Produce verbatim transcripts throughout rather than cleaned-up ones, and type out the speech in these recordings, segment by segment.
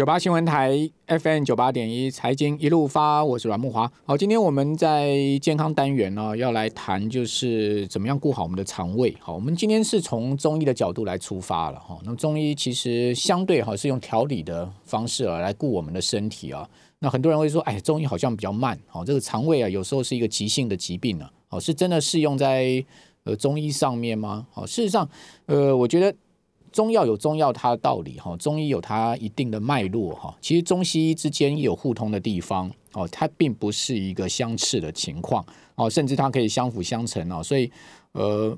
九八新闻台 F M 九八点一财经一路发，我是阮慕骅。好，今天我们在健康单元呢、哦，要来谈就是怎么样顾好我们的肠胃。好，我们今天是从中医的角度来出发了哈、哦。那中医其实相对哈、哦、是用调理的方式、啊、来顾我们的身体啊。那很多人会说，哎，中医好像比较慢。好、哦，这个肠胃啊，有时候是一个急性的疾病啊。好、哦，是真的适用在呃中医上面吗？好、哦，事实上，呃，我觉得。中药有中药它的道理，中医有它一定的脉络，其实中西医之间也有互通的地方，它并不是一个相斥的情况，甚至它可以相辅相成，所以呃，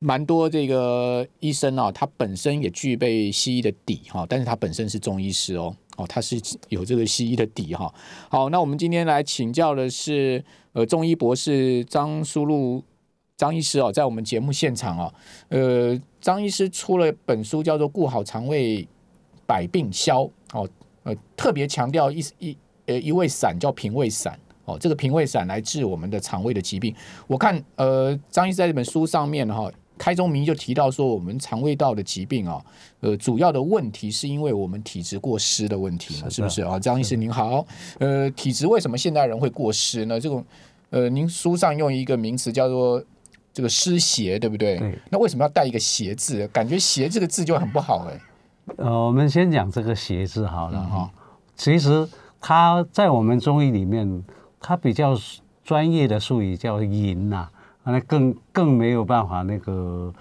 蛮多这个医生他本身也具备西医的底，但是他本身是中医师哦，他是有这个西医的底。好，那我们今天来请教的是呃中医博士张书禄张医师哦，在我们节目现场哦，呃，张医师出了本书叫做《顾好肠胃，百病消》哦，呃，特别强调一一呃一味散叫平胃散哦，这个平胃散来治我们的肠胃的疾病。我看呃，张医师在这本书上面哈、哦，开宗明义就提到说，我们肠胃道的疾病啊、哦，呃，主要的问题是因为我们体质过湿的问题嘛， 是, 是不是啊、哦？张医师您好，呃，体质为什么现代人会过湿呢？这种呃，您书上用一个名词叫做。这个湿邪对不 对, 对？那为什么要带一个邪字？感觉邪这个字就很不好哎、欸。呃，我们先讲这个邪字好了哈、嗯哦。其实它在我们中医里面，它比较专业的术语叫淫呐、啊，那更更没有办法那个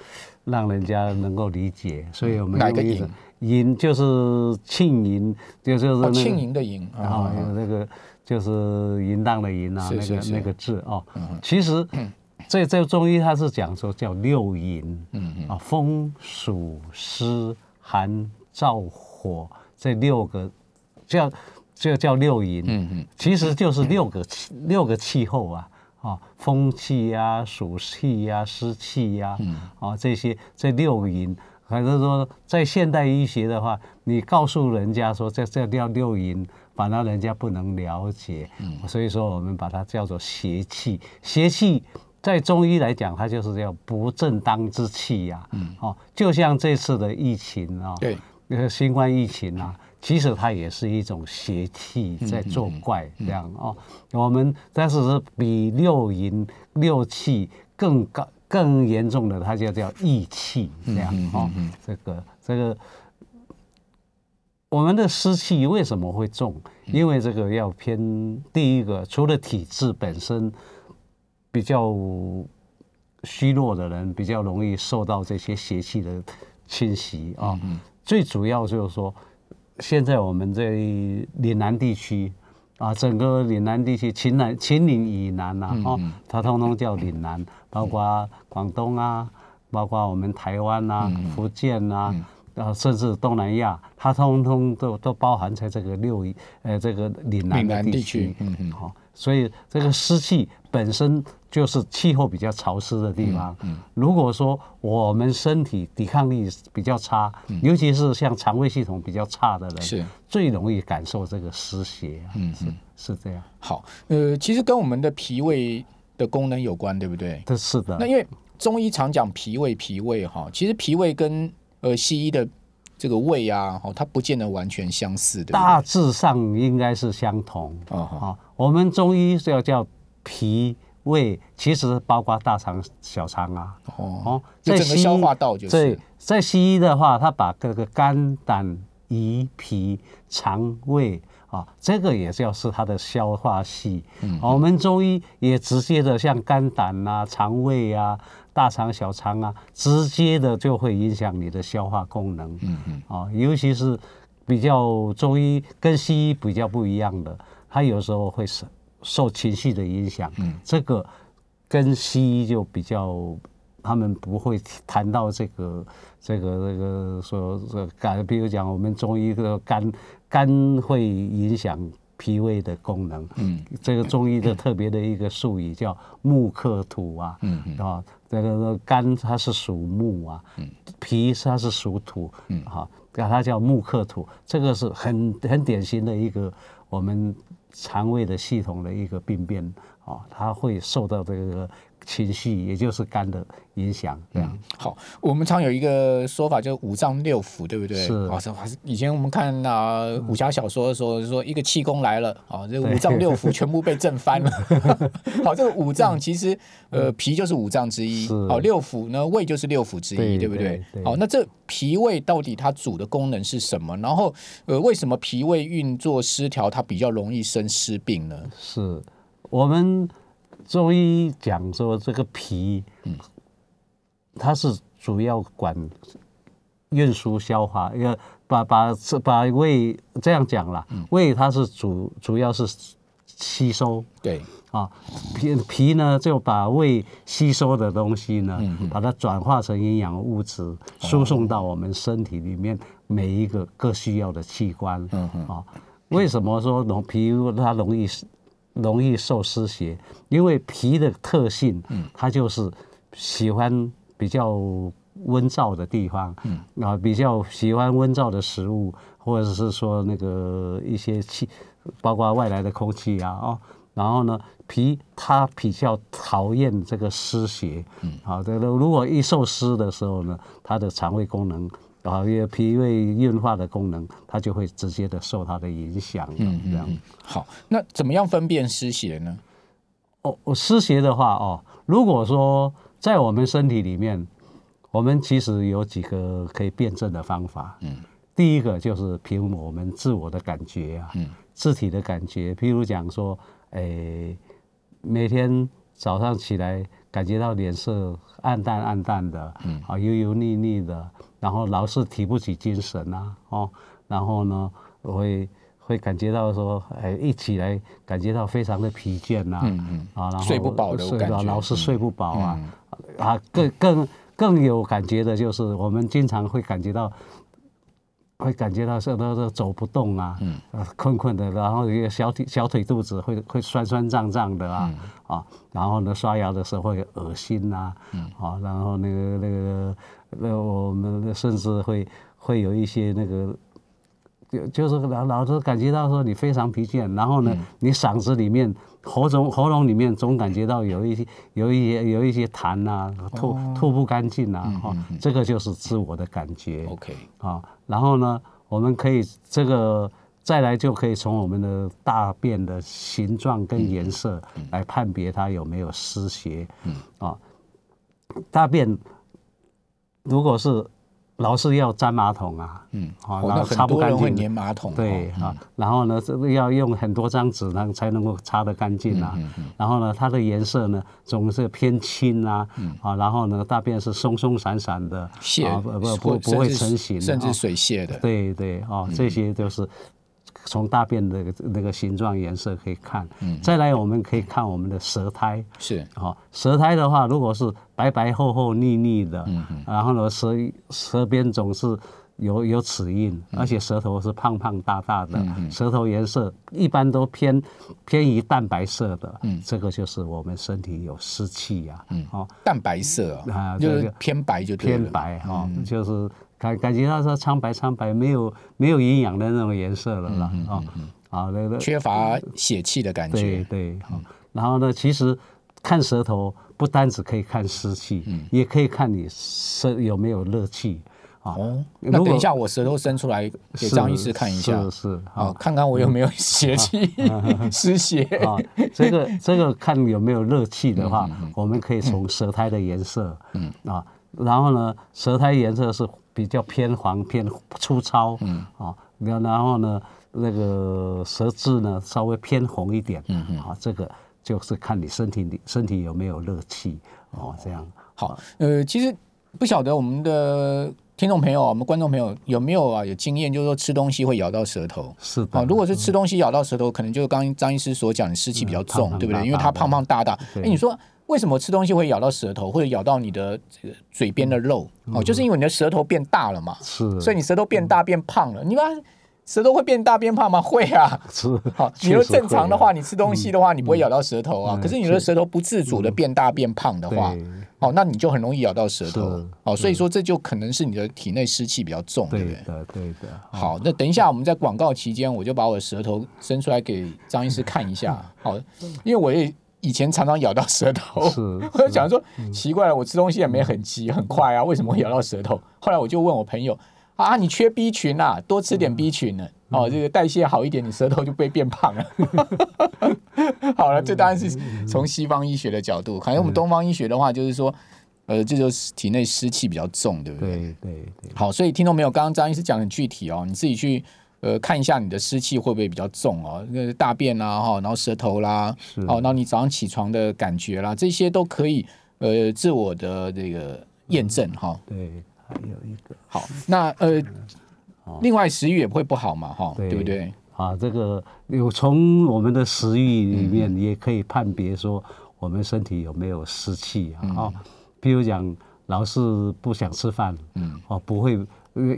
让人家能够理解，所以我们哪个淫？淫就是庆淫，就是那个哦、庆淫的淫啊，哦嗯、那个就是淫荡的淫啊，是是是那个那个字哦、嗯。其实。嗯所以在中医它是讲说叫六淫、嗯啊、风暑湿寒燥火这六个叫这叫六淫、嗯、其实就是六个、嗯、六个气候啊、哦、风气啊暑气啊湿气啊、嗯哦、这些这六淫还是说在现代医学的话你告诉人家说这这叫六淫反而人家不能了解、嗯、所以说我们把它叫做邪气邪气在中医来讲，它就是叫不正当之气呀、啊嗯哦，就像这次的疫情啊、哦，对，呃，新冠疫情啊，其实它也是一种邪气在作怪这样、嗯嗯、哦。我们但是是比六淫六气更高更严重的，它就叫疫气这样、嗯嗯嗯嗯、哦。这个这个，我们的湿气为什么会重？因为这个要偏第一个，除了体质本身。比较虚弱的人比较容易受到这些邪气的侵袭啊、哦嗯。最主要就是说，现在我们在岭南地区啊，整个岭南地区、秦南、秦岭以南啊，哦、嗯，它通通叫岭南，包括广东啊，包括我们台湾啊、嗯、福建啊。嗯啊，甚至东南亚，它通通都都包含在这个六呃这个岭南的地区，嗯嗯，好、哦，所以这个湿气本身就是气候比较潮湿的地方。嗯嗯、如果说我们身体抵抗力比较差，嗯、尤其是像肠胃系统比较差的人，是最容易感受这个湿邪、啊。嗯嗯是，是这样。好，呃，其实跟我们的脾胃的功能有关，对不对？是的。那因为中医常讲脾胃，脾胃哈，其实脾胃跟呃，西医的这个胃啊、哦，它不见得完全相似，对不对？大致上应该是相同。啊、哦哦，我们中医叫叫脾胃，其实包括大肠、小肠啊。哦，哦在整个消化道就是。对，在西医的话，它把各个肝、胆、胰、脾、肠胃啊、哦，这个也叫是它的消化系。嗯哦、我们中医也直接的像肝、胆啊、肠胃啊。大肠、小肠啊，直接的就会影响你的消化功能。嗯嗯。啊，尤其是比较中医跟西医比较不一样的，它有时候会受情绪的影响。嗯。这个跟西医就比较，他们不会谈到这个、这个、这个说这肝，比如讲我们中医的肝，肝会影响脾胃的功能。嗯。这个中医的特别的一个术语叫木克土啊。嗯嗯。啊。这个肝它是属木啊，脾它是属土，嗯，好、啊，它叫木克土，这个是很很典型的一个我们肠胃的系统的一个病变啊，它会受到这个情绪，也就是肝的影响。这样、嗯、好，我们常有一个说法，就是五脏六腑，对不对？是啊、哦，以前我们看啊武侠小说的时候，说一个气功来了，啊、哦，这五脏六腑全部被震翻了。好，这个五脏其实、嗯、呃脾就是五脏之一，好、哦，六腑呢胃就是六腑之一， 对, 对不对？对对好，那这脾胃到底它主的功能是什么？然后呃为什么脾胃运作失调，它比较容易生湿病呢？是我们。中医讲说这个脾，它是主要管运输消化，要把把把胃这样讲了，胃它是主主要是吸收，对啊，脾脾呢就把胃吸收的东西呢，把它转化成营养物质，输送到我们身体里面每一个各需要的器官啊。为什么说脾它容易？容易受湿邪，因为脾的特性，它就是喜欢比较温燥的地方，嗯啊、比较喜欢温燥的食物，或者是说那个一些气，包括外来的空气啊，哦，然后呢，脾它比较讨厌这个湿邪，好、嗯、的、啊，如果一受湿的时候呢，它的肠胃功能。啊，因为脾胃运化的功能，它就会直接的受它的影响。嗯，这样、嗯嗯。好，那怎么样分辨湿邪呢？哦，湿邪的话，哦，如果说在我们身体里面，我们其实有几个可以辨证的方法。嗯，第一个就是凭我们自我的感觉啊，嗯，自体的感觉，譬如讲说，诶、哎，每天早上起来感觉到脸色暗淡暗淡的，嗯，啊，油油腻腻的。然后老是提不起精神啊，哦，然后呢，我会会感觉到说，哎，一起来感觉到非常的疲倦呐、啊，嗯嗯，啊，然后睡不饱的感觉，老是睡不饱啊，嗯、啊，更更更有感觉的就是，我们经常会感觉到，会感觉到是都都走不动啊，嗯，啊、困困的，然后一个小腿小腿肚子会会酸酸胀胀的啊、嗯，啊，然后呢，刷牙的时候会恶心啊，嗯，啊，然后那个那个。那我们甚至会会有一些那个，就就是老老是感觉到说你非常疲倦，然后呢，嗯、你嗓子里面、喉咙喉咙里面总感觉到有一些有一些有一些痰啊，吐、哦、吐不干净啊，哈、嗯嗯嗯哦，这个就是自我的感觉。OK，、嗯、啊、哦，然后呢，我们可以这个再来就可以从我们的大便的形状跟颜色来判别它有没有湿邪。嗯，啊、哦，大便。如果是老是要沾马桶啊，嗯，啊、哦，很多人会黏马桶，对啊、哦嗯，然后呢，要用很多张纸呢才能够擦得干净啊、嗯嗯嗯，然后呢，它的颜色呢总是偏青啊，嗯、啊，然后呢，大便是松松散散的，屑、啊、不不不会成型，甚至水屑的，哦、对对哦、嗯，这些就是从大便的那个形状、颜色可以看、嗯。再来，我们可以看我们的舌苔，是啊、哦，舌苔的话，如果是。白白厚厚腻腻的、嗯，然后呢，舌舌边总是有有齿印、嗯，而且舌头是胖胖大大的，嗯、舌头颜色一般都偏偏于淡白色的、嗯，这个就是我们身体有湿气呀、啊嗯哦，淡白色、哦、啊，就是偏白就对了偏白哈、哦嗯，就是感感觉到说苍白苍白，没有没有营养的那种颜色了啦、嗯哦嗯啊那个、缺乏血气的感觉，对对、嗯哦，然后呢，其实看舌头。不单只可以看湿气、嗯，也可以看你身有没有热气啊、哦。那等一下我舌头伸出来给张医师看一下，是是啊、哦，看看我有没有邪气、嗯、湿邪啊、哦。这个这个看有没有热气的话，嗯嗯嗯、我们可以从舌苔的颜色，嗯啊，然后呢，舌苔颜色是比较偏黄、偏粗糙，嗯啊，然后呢，那个舌质呢稍微偏红一点，嗯嗯，啊，这个。就是看你身体身体有没有热气哦，这样好。呃，其实不晓得我们的听众朋友、我们观众朋友有没有啊有经验，就是说吃东西会咬到舌头。是的、哦。如果是吃东西咬到舌头，可能就刚刚张医师所讲，你湿气比较重、嗯，对不对？因为它胖胖大大。哎，你说为什么吃东西会咬到舌头，或者咬到你的嘴边的肉、嗯？哦，就是因为你的舌头变大了嘛。是。所以你舌头变大变胖了，你把。舌头会变大变胖吗？会啊，是好。你说正常的话，你吃东西的话，嗯、你不会咬到舌头啊。嗯、可是你的舌头不自主的变大变胖的话，哦，那你就很容易咬到舌头。哦，所以说这就可能是你的体内湿气比较重，对不对？对的，对的。好，那等一下我们在广告期间，我就把我的舌头伸出来给张医师看一下。好，因为我也以前常常咬到舌头，我就想说奇怪了，我吃东西也没很急很快啊，为什么会咬到舌头？后来我就问我朋友啊，你缺 B 群啊，多吃点 B 群呢、啊。哦，这个代谢好一点，你舌头就被变胖了。好了，这当然是从西方医学的角度，可能我们东方医学的话，就是说，呃，这就是体内湿气比较重，对不对？对对对。好，所以听众朋友，刚刚张医师讲得很具体哦，你自己去呃看一下你的湿气会不会比较重哦，大便啦，哈，然后舌头啦，哦，然后你早上起床的感觉啦，这些都可以呃自我的这个验证哈、哦。对，还有一个。好，那呃。另外食欲也不会不好嘛，哈，对不对？啊，这个有从我们的食欲里面，你也可以判别说我们身体有没有湿气啊。哦、嗯，比如讲老是不想吃饭，嗯，哦，不会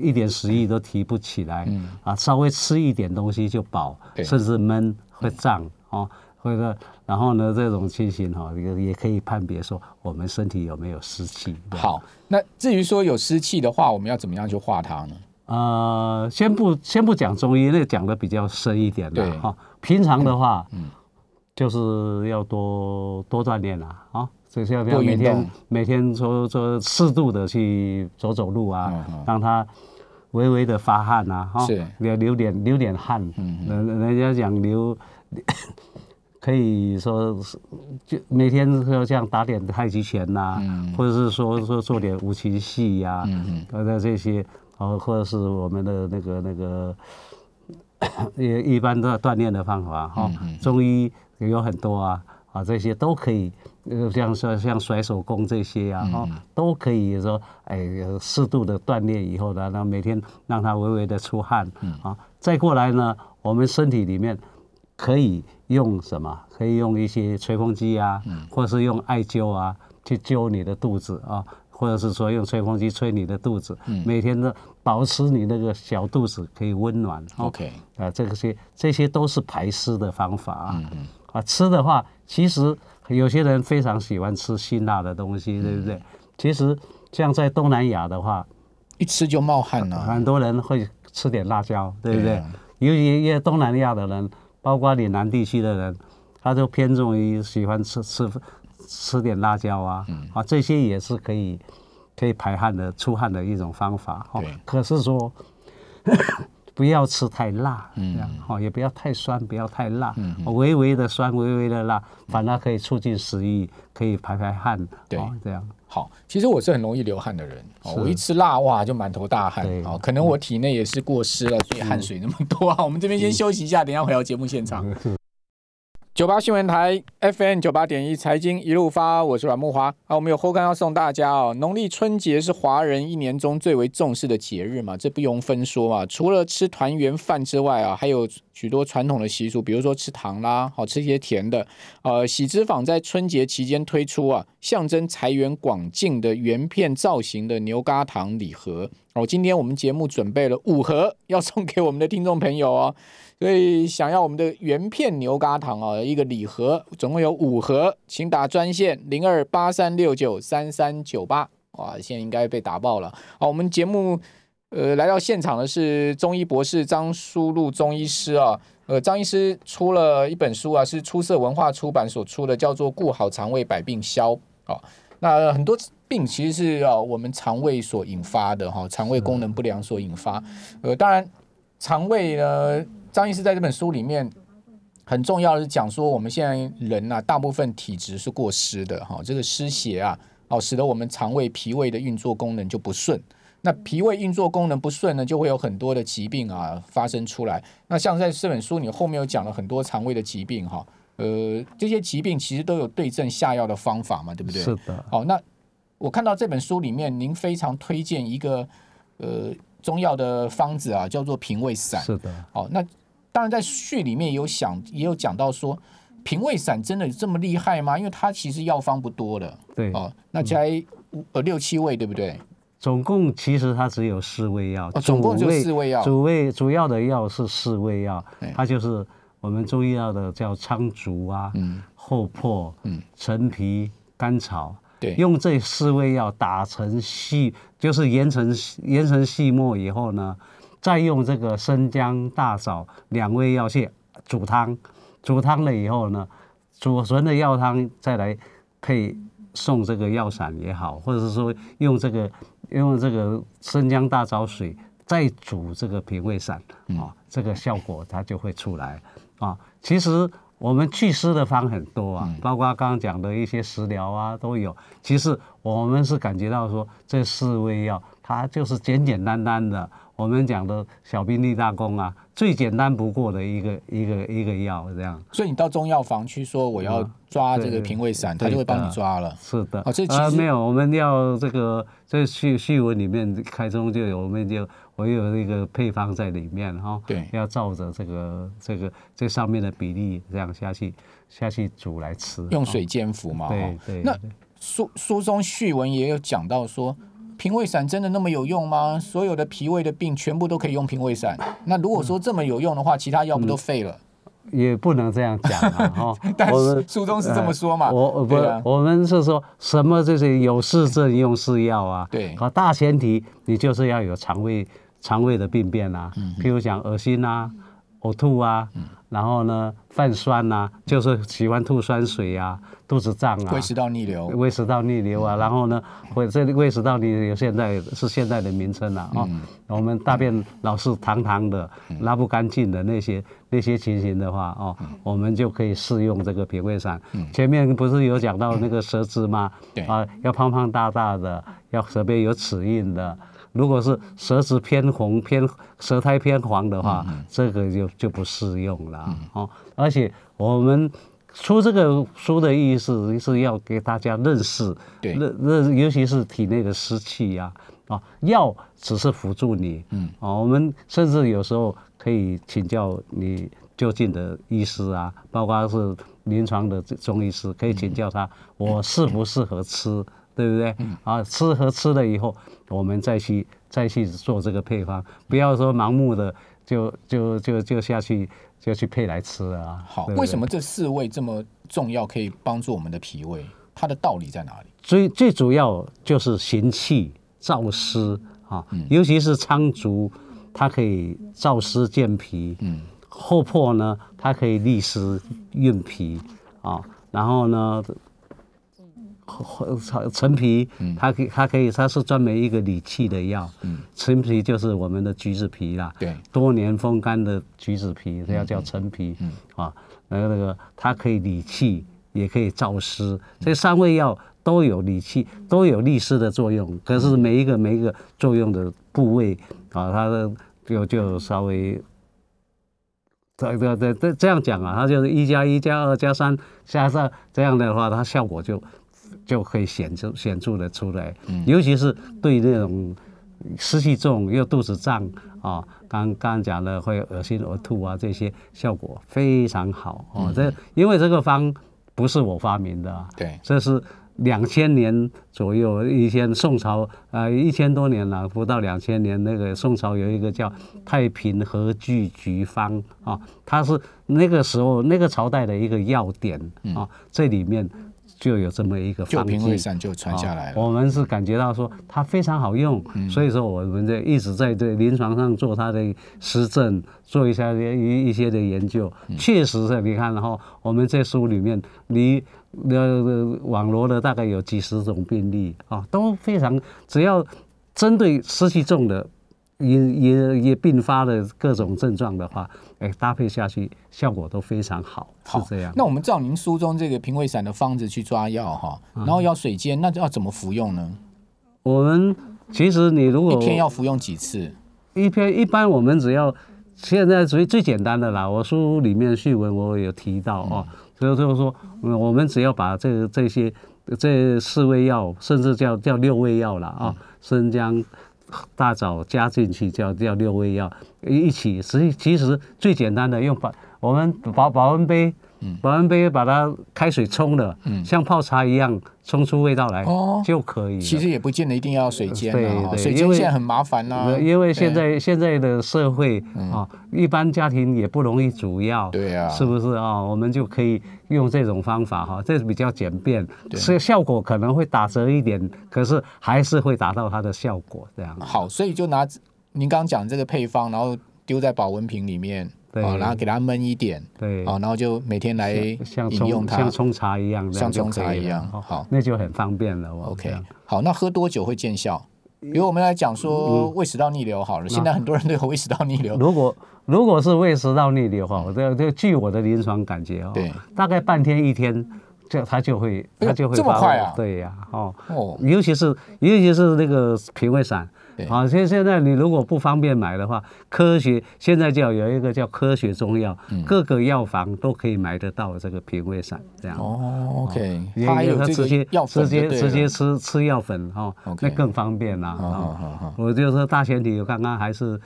一点食欲都提不起来，嗯，啊，稍微吃一点东西就饱，甚至闷会胀，哦，或者然后呢这种情形哈、哦，也可以判别说我们身体有没有湿气。好，那至于说有湿气的话，我们要怎么样去化它呢？呃，先不先不讲中医，那讲的比较深一点的哈、哦。平常的话，嗯，嗯就是要多多锻炼啦，啊，就是要每天每天说说适度的去走走路啊，嗯嗯、让它微微的发汗啊，哈、哦，流流点流点汗，嗯嗯人人家讲流，可以说就每天说像打点太极拳呐、啊嗯，或者是说说做点五禽戏呀，嗯嗯，或这些。或者是我们的那个那个也一般的锻炼的方法哈、哦嗯嗯，中医也有很多啊啊这些都可以，像说像甩手功这些啊、嗯哦、都可以说哎适度的锻炼以后呢，然后每天让它微微的出汗、嗯、啊，再过来呢，我们身体里面可以用什么？可以用一些吹风机啊，嗯、或是用艾灸啊去灸你的肚子啊。或者是说用吹风机吹你的肚子，嗯、每天呢保持你那个小肚子可以温暖。OK， 啊，这些这些都是排湿的方法啊、嗯。啊，吃的话，其实有些人非常喜欢吃辛辣的东西，对不对？嗯、其实像在东南亚的话，一吃就冒汗了、啊。很多人会吃点辣椒，对不对？啊、尤其一些东南亚的人，包括岭南地区的人，他就偏重于喜欢吃吃。吃点辣椒啊、嗯，啊，这些也是可以可以排汗的、出汗的一种方法。哦、可是说呵呵不要吃太辣，嗯哦、也不要太酸，不要太辣，嗯哦、微微的酸，微微的辣，反而可以促进食欲，可以排排汗。对，哦、这样好。其实我是很容易流汗的人，哦、我一吃辣哇就满头大汗、哦。可能我体内也是过湿了，所以汗水那么多啊。我们这边先休息一下，等一下回到节目现场。九八新闻台 F M 九八点一财经一路发，我是阮慕华啊。我们有后刊要送大家哦。农历春节是华人一年中最为重视的节日嘛，这不用分说嘛。除了吃团圆饭之外啊，还有许多传统的习俗，比如说吃糖啦，好、哦、吃一些甜的。呃，喜之坊在春节期间推出啊，象征财源广进的圆片造型的牛軋糖礼盒。哦，今天我们节目准备了五盒要送给我们的听众朋友哦，所以想要我们的原片牛軋糖哦，一个礼盒总共有五盒，请打专线零二八三六九三三九八，哇，现在应该被打爆了。好，我们节目呃来到现场的是中医博士张书禄中医师啊、哦，呃，张医师出了一本书啊，是出色文化出版所出的，叫做《顾好肠胃百病消》啊、哦，那很多。病其实是我们肠胃所引发的哈，肠胃功能不良所引发。呃，当然，肠胃呢，张医师在这本书里面很重要的是讲说，我们现在人呐、啊，大部分体质是过湿的哈，这个湿邪啊，哦，使得我们肠胃、脾胃的运作功能就不顺。那脾胃运作功能不顺呢，就会有很多的疾病啊发生出来。那像在这本书，你后面有讲了很多肠胃的疾病哈，呃，这些疾病其实都有对症下药的方法嘛，对不对？是的。哦，那。我看到这本书里面，您非常推荐一个呃中药的方子啊，叫做平胃散。是的。好、哦，那当然在序里面也有想也有讲到说，平胃散真的这么厉害吗？因为它其实药方不多的。对。哦，那才、嗯、呃六七味，对不对？总共其实它只有四味药。哦、总共只有四味药。主味主要的药是四味药，它就是我们中医药的叫苍术啊、嗯、厚朴、嗯、陈皮、甘草。用这四味药打成细，就是研成研成细末以后呢，再用这个生姜、大枣两味药去煮汤，煮汤了以后呢，煮熟的药汤再来配送这个药膳也好，或者是说用这个用这个生姜大枣水再煮这个脾胃散啊，这个效果它就会出来啊。其实我们祛湿的方很多啊，包括刚刚讲的一些食疗啊都有。其实我们是感觉到说这四味药它就是简简单单的，我们讲的小兵立大功啊，最简单不过的一个一个一个药这样。所以你到中药房去说我要抓这个脾胃散，它就会帮你抓了。是的。哦，这其实、呃、没有，我们要这个在序序文里面开宗就有，我们就我有那个配方在里面哈、哦。对。要照着这个这个这上面的比例这样下去下去煮来吃。用水煎服嘛。哦、对对。那书书中序文也有讲到说，脾胃散真的那么有用吗？所有的脾胃的病全部都可以用脾胃散？那如果说这么有用的话，其他药不都废了？嗯、也不能这样讲啊！哦、但是书中是这么说嘛？呃、我不、啊，我们是说什么就是有事症用是药啊。对，啊，大前提你就是要有肠胃肠胃的病变啊，嗯、譬如讲恶心啊、呕吐啊，嗯、然后呢泛酸啊，就是喜欢吐酸水啊。肚子胀啊，胃食道逆流，胃食道逆流啊，嗯、然后呢，或这胃食道逆流现在是现在的名称了、啊、哦、嗯。我们大便老是溏溏的、嗯、拉不干净的那些那些情形的话哦、嗯，我们就可以试用这个脾胃散、嗯。前面不是有讲到那个舌质吗？嗯、啊，要胖胖大大的，要舌边有齿印的。如果是舌质偏红、偏舌苔偏黄的话，嗯、这个就就不适用了、嗯、哦。而且我们出这个书的意思是要给大家认识，对，尤其是体内的湿气呀、啊，啊，药只是辅助你，嗯，啊，我们甚至有时候可以请教你就近的医师啊，包括是临床的中医师，可以请教他，我适不适合吃，嗯、对不对？啊，适合吃了以后，我们再去再去做这个配方，不要说盲目的就就就就下去。就去配来吃啊！好，对对，为什么这四味这么重要，可以帮助我们的脾胃？它的道理在哪里？最最主要就是行气燥湿啊、嗯，尤其是苍术，它可以燥湿健脾；嗯，厚朴呢，它可以利湿润脾啊。然后呢，陈皮，它可以它可以它是专门一个理气的药。嗯，陈皮就是我们的橘子皮啦，对，多年风干的橘子皮，这要叫陈皮。嗯，啊，那个那个它可以理气，也可以燥湿，这三味药都有理气，都有利湿的作用。可是每一个每一个作用的部位啊，它的就就稍微。对对对，这样讲啊，它就是一加一加二加三加上这样的话，它效果就就可以显著显著的出来、嗯，尤其是对那种湿气重又肚子胀啊，刚刚刚讲的会恶心呕吐啊，这些效果非常好哦、嗯。这因为这个方不是我发明的、啊，对，这是两千年左右，以前宋朝啊、呃，一千多年了，不到两千年，那个宋朝有一个叫太平和聚菊方啊，它是那个时候那个朝代的一个要点啊，这里面就有这么一个方剂，就脾胃散就传下来了、哦。我们是感觉到说它非常好用，嗯、所以说我们就一直在对临床上做它的实证，做一下一一些的研究。嗯、确实是，你看，然后我们在书里面，你呃网罗了大概有几十种病例啊、哦，都非常，只要针对湿气重的，也也也并发了各种症状的话。哎，搭配下去效果都非常好，是这样。那我们照您书中这个脾胃散的方子去抓药哈，然后要水煎，那要怎么服用呢？我们其实你如果一天要服用几次？一天一般我们只要现在最最简单的啦，我书里面序文我有提到哦，所以就是说我们只要把这这些这四味药，甚至叫叫六味药啦啊，生姜。大枣加进去叫叫六味药一起，其其实最简单的用把我们保保温杯，保温杯把它开水冲了，嗯、像泡茶一样冲出味道来、哦、就可以了。其实也不见得一定要水煎、啊，对对，水煎现在很麻烦啦、啊。因为现在现在的社会、嗯、啊，一般家庭也不容易煮药，对啊，是不是啊？我们就可以用这种方法哈、啊，这比较简便，所以效果可能会打折一点，可是还是会达到它的效果这样。好，所以就拿您刚讲这个配方，然后丢在保温瓶里面。哦，然后给它焖一点，对，哦，然后就每天来饮用它，像冲茶一样，像冲茶一样，好，那就很方便了。OK， 好，那喝多久会见效？因为我们来讲说胃食道逆流好了，现在很多人都有胃食道逆流。如果如果是胃食道逆流哈，我这这据我的临床感觉哦，对，大概半天一天。就它就会，它就会这么快啊！对呀，哦，尤其是尤其是那个平胃散，啊，现现在你如果不方便买的话，科学现在叫有一个叫科学中药，各个药房都可以买得到这个平胃散这样。哦 ，OK， 它有直接直接直接吃吃药粉哈，那更方便啦。啊，我就说大前提，我刚刚还是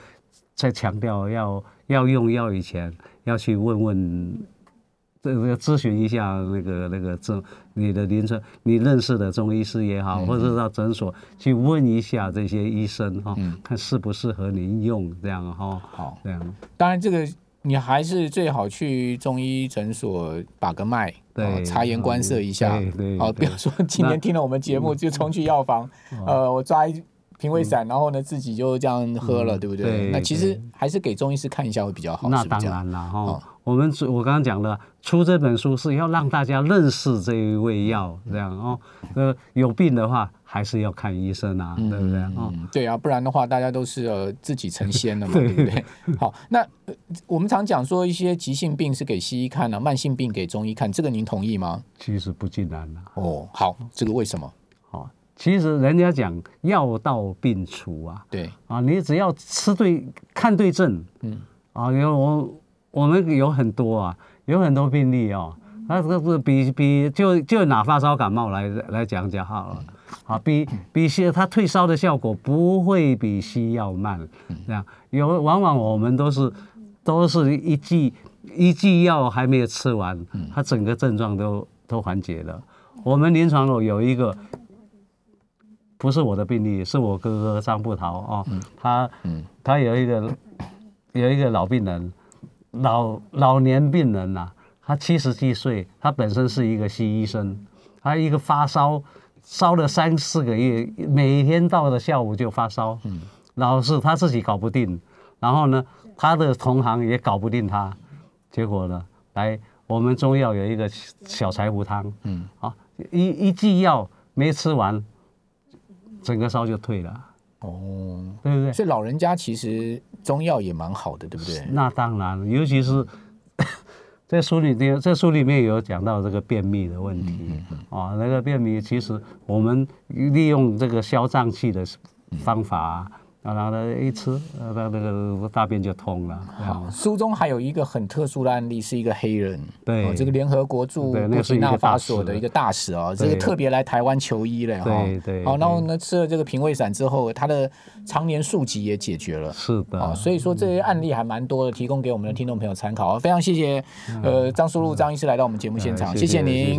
在强调要要用药以前要去问问。咨询一下那个那个中你的临床你认识的中医师也好，或者到诊所去问一下这些医生哈，嗯、看适不适合您用这样哈。好，这样。当然，这个你还是最好去中医诊所把个脉，对，察言观色一下。对对。哦，不要说今天听了我们节目就冲去药房，呃，我抓一平胃散，然后呢自己就这样喝了，对不对？那其实还是给中医师看一下会比较好。那当然了哈。我们我刚刚讲了，出这本书是要让大家认识这一味药，这样哦。呃，有病的话还是要看医生啊，嗯、对不对？哦、嗯，对啊，不然的话大家都是呃自己成仙了嘛，对不对？好，那、呃、我们常讲说一些急性病是给西医看啊，慢性病给中医看，这个您同意吗？其实不尽然了、啊。哦，好，这个为什么？哦，其实人家讲药到病除啊，对啊，你只要吃对、看对症，嗯啊，因为我。我们有很多啊，有很多病例哦，那这个比比就就拿发烧感冒来来讲讲好了，啊，比比西它退烧的效果不会比西药慢，这样有往往我们都是都是一剂一剂药还没有吃完，它整个症状都都缓解了。我们临床有有一个。不是我的病例，是我哥哥张步桃哦，他他有一个有一个老病人。老老年病人呐、啊，他七十几岁，他本身是一个西医生，他一个发烧，烧了三四个月，每天到了下午就发烧，嗯，老是他自己搞不定，然后呢，他的同行也搞不定他，结果呢，来我们中药有一个小柴胡汤，嗯，啊，一一剂药没吃完，整个烧就退了。哦，对不对？所以老人家其实中药也蛮好的，对不对？那当然，尤其是在书里面，在书里面有讲到这个便秘的问题、嗯嗯嗯、哦，那个便秘其实我们利用这个消胀气的方法，嗯、然后呢一吃，那个大便就通了。好，书中还有一个很特殊的案例，是一个黑人，对、哦，这个联合国驻布基纳法索的一个大使啊、哦，这个特别来台湾求医了哈。对对。好、哦，然后呢吃了这个平胃散之后，他的常年宿疾也解决了。是的。啊、哦，所以说这些案例还蛮多的，提供给我们的听众朋友参考。非常谢谢呃张书禄张医师来到我们节目现场，嗯、谢谢您。谢谢